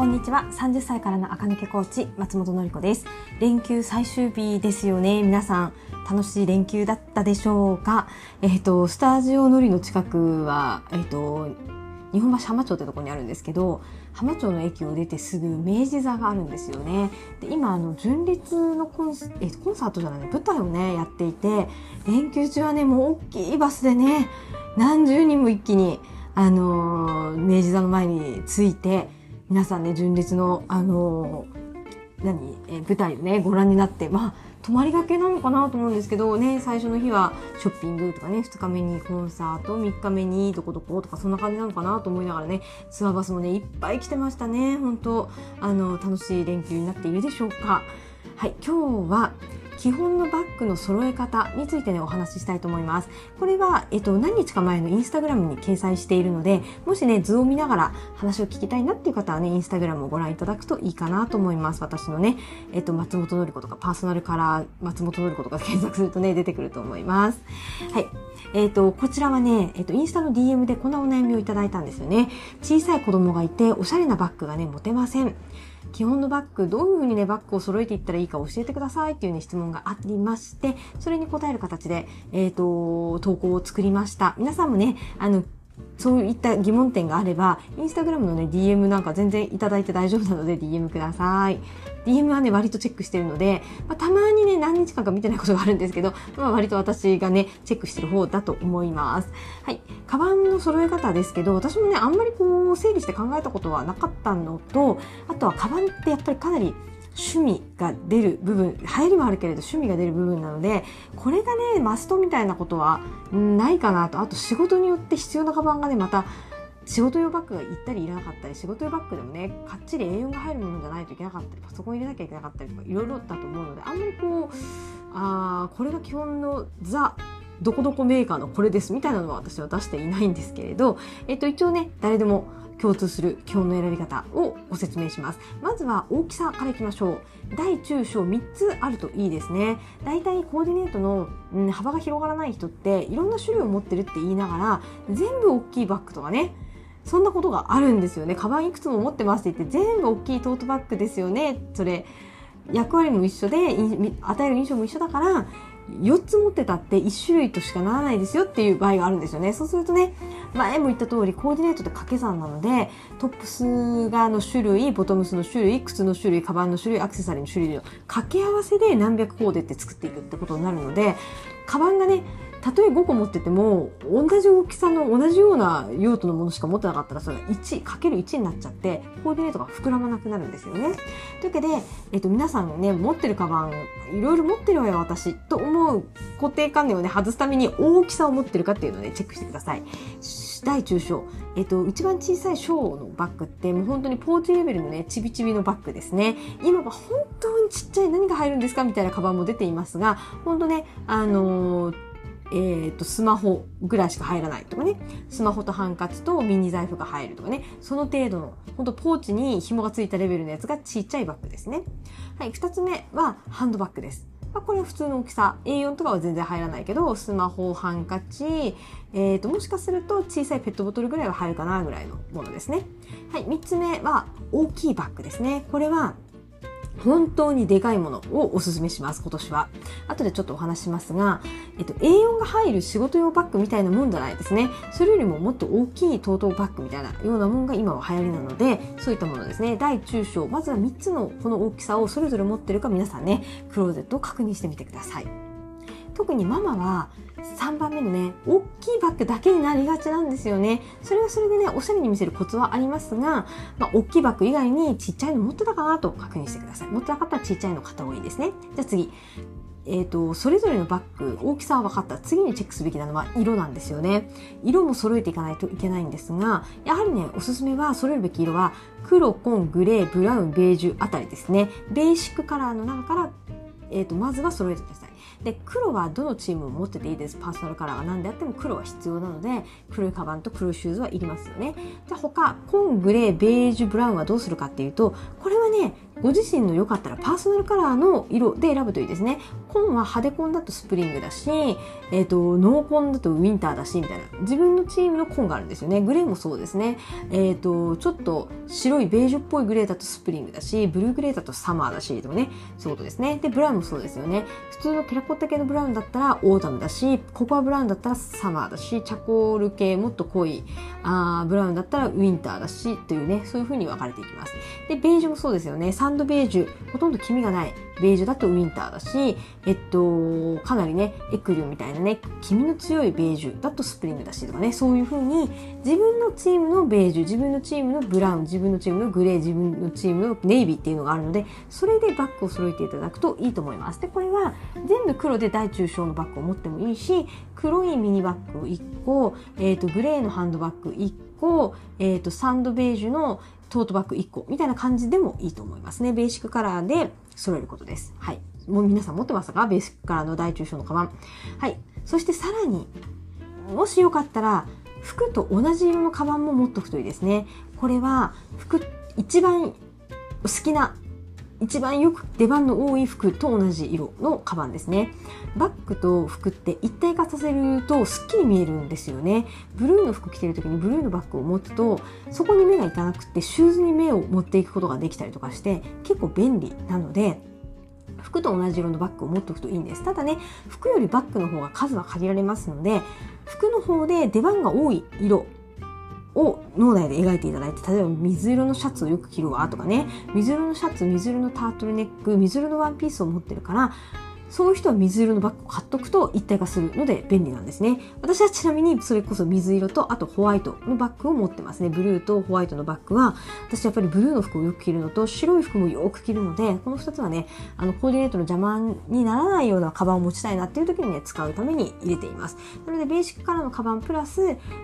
こんにちは。30歳からの赤抜けコーチ松本のり子です。連休最終日ですよね。皆さん楽しい連休だったでしょうか。スタジオのりの近くは日本橋浜町ってとこにあるんですけど、浜町の駅を出てすぐ明治座があるんですよね。で、今純烈のコンサートじゃないね、舞台をねやっていて、連休中はねもう大きいバスでね何十人も一気に明治座の前に着いて、皆さんね純烈の舞台をねご覧になって、泊まりがけなのかなと思うんですけどね、最初の日はショッピングとかね、2日目にコンサート、3日目にどこどことか、そんな感じなのかなと思いながらね、ツアーバスもねいっぱい来てましたね。本当楽しい連休になっているでしょうか。はい、今日は基本のバッグの揃え方についてねお話ししたいと思います。これは、何日か前のインスタグラムに掲載しているので、もしね図を見ながら話を聞きたいなっていう方はねインスタグラムをご覧いただくといいかなと思います。私のね、松本のり子とかパーソナルカラー松本のり子とか検索するとね出てくると思います。はい、こちらはね、インスタの DM でこんなお悩みをいただいたんですよね。小さい子供がいておしゃれなバッグがね持てません。基本のバッグ、どういう風にねバッグを揃えていったらいいか教えてくださいっていうね質問がありまして、それに答える形で投稿を作りました。皆さんもねそういった疑問点があればインスタグラムのね DM なんか全然いただいて大丈夫なので DM ください。 DM はね割とチェックしてるので、たまにね何日間か見てないことがあるんですけど、割と私がねチェックしてる方だと思います。はい、カバンの揃え方ですけど、私もねあんまりこう整理して考えたことはなかったのと、あとはカバンってやっぱりかなり趣味が出る部分、流行りもあるけれど趣味が出る部分なので、これがねマストみたいなことはないかなと。あと仕事によって必要なカバンがね、また仕事用バッグがいったりいらなかったり、仕事用バッグでもねかっちり A4 が入るものじゃないといけなかったり、パソコン入れなきゃいけなかったりとかいろいろだと思うので、あんまりこれが基本のザどこどこメーカーのこれですみたいなのは私は出していないんですけれど、一応ね誰でも共通する基本の選び方をご説明します。まずは大きさからいきましょう。大中小3つあるといいですね。だいたいコーディネートの、幅が広がらない人っていろんな種類を持ってるって言いながら全部大きいバッグとかね、そんなことがあるんですよね。カバンいくつも持ってますって言って全部大きいトートバッグですよね。それ役割も一緒で与える印象も一緒だから4つ持ってたって1種類としかならないですよっていう場合があるんですよね。そうするとね、前も言った通りコーディネートって掛け算なので、トップスがの種類、ボトムスの種類、靴の種類、カバンの種類、アクセサリーの種類の掛け合わせで何百コーデって作っていくってことになるので、カバンがねたとえ5個持ってても同じ大きさの同じような用途のものしか持ってなかったら、それが 1×1 になっちゃってコーディネートが膨らまなくなるんですよね。というわけで、皆さんね持ってるカバンいろいろ持ってるわよ私と思う固定観念をね外すために、大きさを持ってるかっていうのをねチェックしてください。大中小、一番小さい小のバッグってもう本当にポーチレベルのねちびちびのバッグですね。今は本当にちっちゃい何が入るんですかみたいなカバンも出ていますが、本当ねスマホぐらいしか入らないとかね、スマホとハンカチとミニ財布が入るとかね、その程度の本当ポーチに紐がついたレベルのやつがちっちゃいバッグですね。はい、2つ目はハンドバッグです。これは普通の大きさ、A4 とかは全然入らないけど、スマホ、ハンカチ、もしかすると小さいペットボトルぐらいは入るかなぐらいのものですね。はい、3つ目は大きいバッグですね。これは本当にでかいものをおすすめします、今年は。後でちょっとお話しますが、A4 が入る仕事用バッグみたいなもんじゃないですね。それよりももっと大きいトートバッグみたいなようなもんが今は流行りなので、そういったものですね。大中小、まずは3つのこの大きさをそれぞれ持ってるか皆さんね、クローゼットを確認してみてください。特にママは3番目のね、大きいバッグだけになりがちなんですよね。それはそれでね、おしゃれに見せるコツはありますが、大きいバッグ以外にちっちゃいの持ってたかなと確認してください。持ってなかったらちっちゃいの買った方がいいですね。じゃあ次。それぞれのバッグ、大きさは分かった。次にチェックすべきなのは色なんですよね。色も揃えていかないといけないんですが、やはりね、おすすめは、揃えるべき色は、黒、紺、グレー、ブラウン、ベージュあたりですね。ベーシックカラーの中から、まずは揃えてください。で、黒はどのチームも持ってていいです。パーソナルカラーが何であっても黒は必要なので、黒いカバンと黒いシューズはいりますよね。じゃあ他、紺、グレー、ベージュ、ブラウンはどうするかっていうと、これはね、ご自身の良かったらパーソナルカラーの色で選ぶといいですね。紺は派手紺だとスプリングだし、濃紺だとウィンターだしみたいな、自分のチームの紺があるんですよね。グレーもそうですね、ちょっと白いベージュっぽいグレーだとスプリングだし、ブルーグレーだとサマーだしとかね、そういうことですね。でブラウンもそうですよね。普通のテラコッタ系のブラウンだったらオータムだし、ココアブラウンだったらサマーだし、チャコール系もっと濃いブラウンだったらウィンターだしというね、そういう風に分かれていきます。でベージュもそうですよね。サンドベージュ、ほとんど黄身がないベージュだとウィンターだし、かなりねエクリューみたいなね黄身の強いベージュだとスプリングだしとかね、そういう風に自分のチームのベージュ、自分のチームのブラウン、自分のチームのグレー、自分のチームのネイビーっていうのがあるので、それでバッグを揃えていただくといいと思います。でこれは全部黒で大中小のバッグを持ってもいいし、黒いミニバッグ1個、グレーのハンドバッグ1個、サンドベージュのトートバッグ1個みたいな感じでもいいと思いますね。ベーシックカラーで揃えることです。はい。もう皆さん持ってますか？ベーシックカラーの大中小のカバン。はい。そしてさらに、もしよかったら服と同じ色のカバンも持っとくといいですね。これは服、一番好きな、一番よく出番の多い服と同じ色のカバンですね。バッグと服って一体化させるとすっきり見えるんですよね。ブルーの服着てる時にブルーのバッグを持つとそこに目がいかなくってシューズに目を持っていくことができたりとかして結構便利なので、服と同じ色のバッグを持っておくといいんです。ただね、服よりバッグの方が数は限られますので、服の方で出番が多い色を脳内で描いていただいて、例えば水色のシャツをよく着るわとかね、水色のシャツ、水色のタートルネック、水色のワンピースを持ってるから、そういう人は水色のバッグを買っとくと一体化するので便利なんですね。私はちなみにそれこそ水色とあとホワイトのバッグを持ってますね。ブルーとホワイトのバッグは、私やっぱりブルーの服をよく着るのと白い服もよく着るので、この2つはね、コーディネートの邪魔にならないようなカバンを持ちたいなっていう時にね、使うために入れています。なのでベーシックカラーのカバンプラス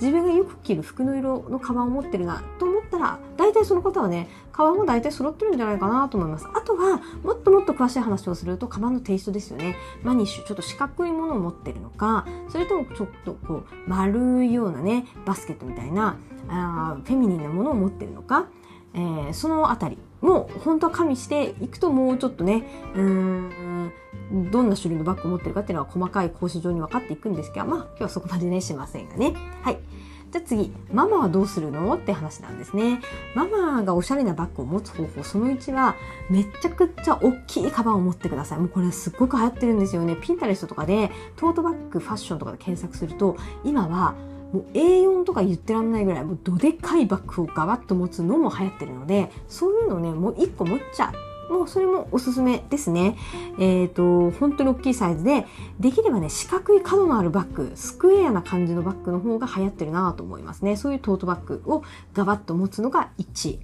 自分がよく着る服の色のカバンを持ってるなと思ったら、大体その方はね、カバンも大体揃ってるんじゃないかなと思います。あとはもっともっと詳しい話をするとカバンのテイストですよね。マニッシュ、ちょっと四角いものを持ってるのか、それともちょっとこう丸いようなねバスケットみたいなフェミニンなものを持ってるのか、そのあたりも本当は加味していくと、もうちょっとね、どんな種類のバッグを持ってるかっていうのは細かい格子状に分かっていくんですけど、まあ今日はそこまでねしませんがね。はい。じゃあ次、ママはどうするのって話なんですね。ママがおしゃれなバッグを持つ方法、その1は、めちゃくちゃ大きいカバンを持ってください。もうこれすっごく流行ってるんですよね。ピンタレストとかで、トートバッグ、ファッションとかで検索すると、今は、もう A4 とか言ってらんないぐらい、もうどでかいバッグをガバッと持つのも流行ってるので、そういうのをね、もう1個持っちゃう。もうそれもおすすめですね。本当に大きいサイズで、できればね、四角い角のあるバッグ、スクエアな感じのバッグの方が流行ってるなと思いますね。そういうトートバッグをガバッと持つのが1。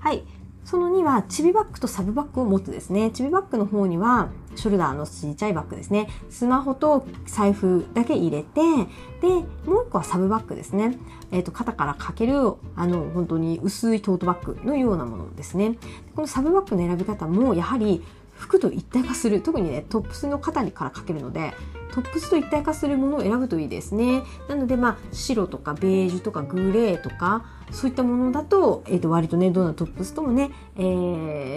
はい。その2は、チビバッグとサブバッグを持つですね。チビバッグの方には、ショルダーのちっちゃいバッグですね。スマホと財布だけ入れて、で、もう一個はサブバッグですね。肩からかける、本当に薄いトートバッグのようなものですね。このサブバッグの選び方も、やはり、服と一体化する。特にね、トップスの肩にからかけるので、トップスと一体化するものを選ぶといいですね。なので、まあ、白とかベージュとかグレーとか、そういったものだと、割とね、どんなトップスともね、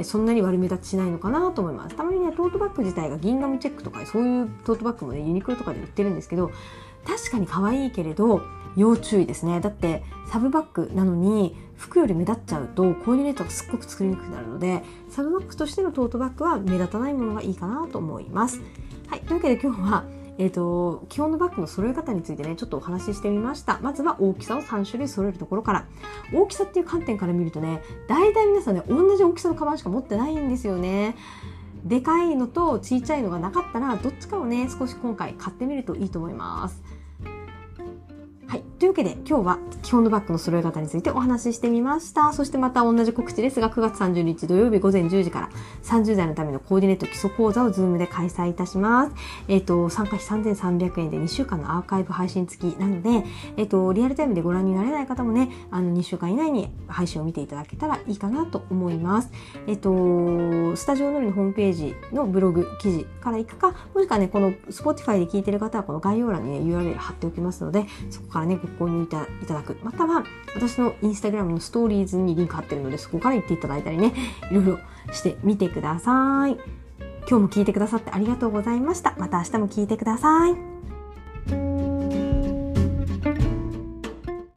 そんなに悪目立ちしないのかなと思います。たまにね、トートバッグ自体がギンガムチェックとか、そういうトートバッグもね、ユニクロとかで売ってるんですけど、確かに可愛いけれど、要注意ですね。だって、サブバッグなのに、服より目立っちゃうと、コーディネートがすっごく作りにくくなるので、サブバッグとしてのトートバッグは目立たないものがいいかなと思います。はい。というわけで今日は、基本のバッグの揃え方についてね、ちょっとお話ししてみました。まずは大きさを3種類揃えるところから。大きさっていう観点から見るとね、大体皆さんね、同じ大きさのカバンしか持ってないんですよね。でかいのと小さいのがなかったら、どっちかをね、少し今回買ってみるといいと思います。はい。というわけで、今日は基本のバッグの揃え方についてお話ししてみました。そしてまた同じ告知ですが、9月30日土曜日午前10時から30代のためのコーディネート基礎講座を Zoom で開催いたします。参加費3300円で2週間のアーカイブ配信付きなので、リアルタイムでご覧になれない方もね、2週間以内に配信を見ていただけたらいいかなと思います。スタジオのりのホームページのブログ記事から行くか、もしくはね、この Spotify で聞いている方はこの概要欄にね、URL 貼っておきますので、そこからね、ご購入いただく。または、私のインスタグラムのストーリーズにリンク貼ってるので、そこから行っていただいたりね、いろいろしてみてください。今日も聞いてくださってありがとうございました。また明日も聞いてください。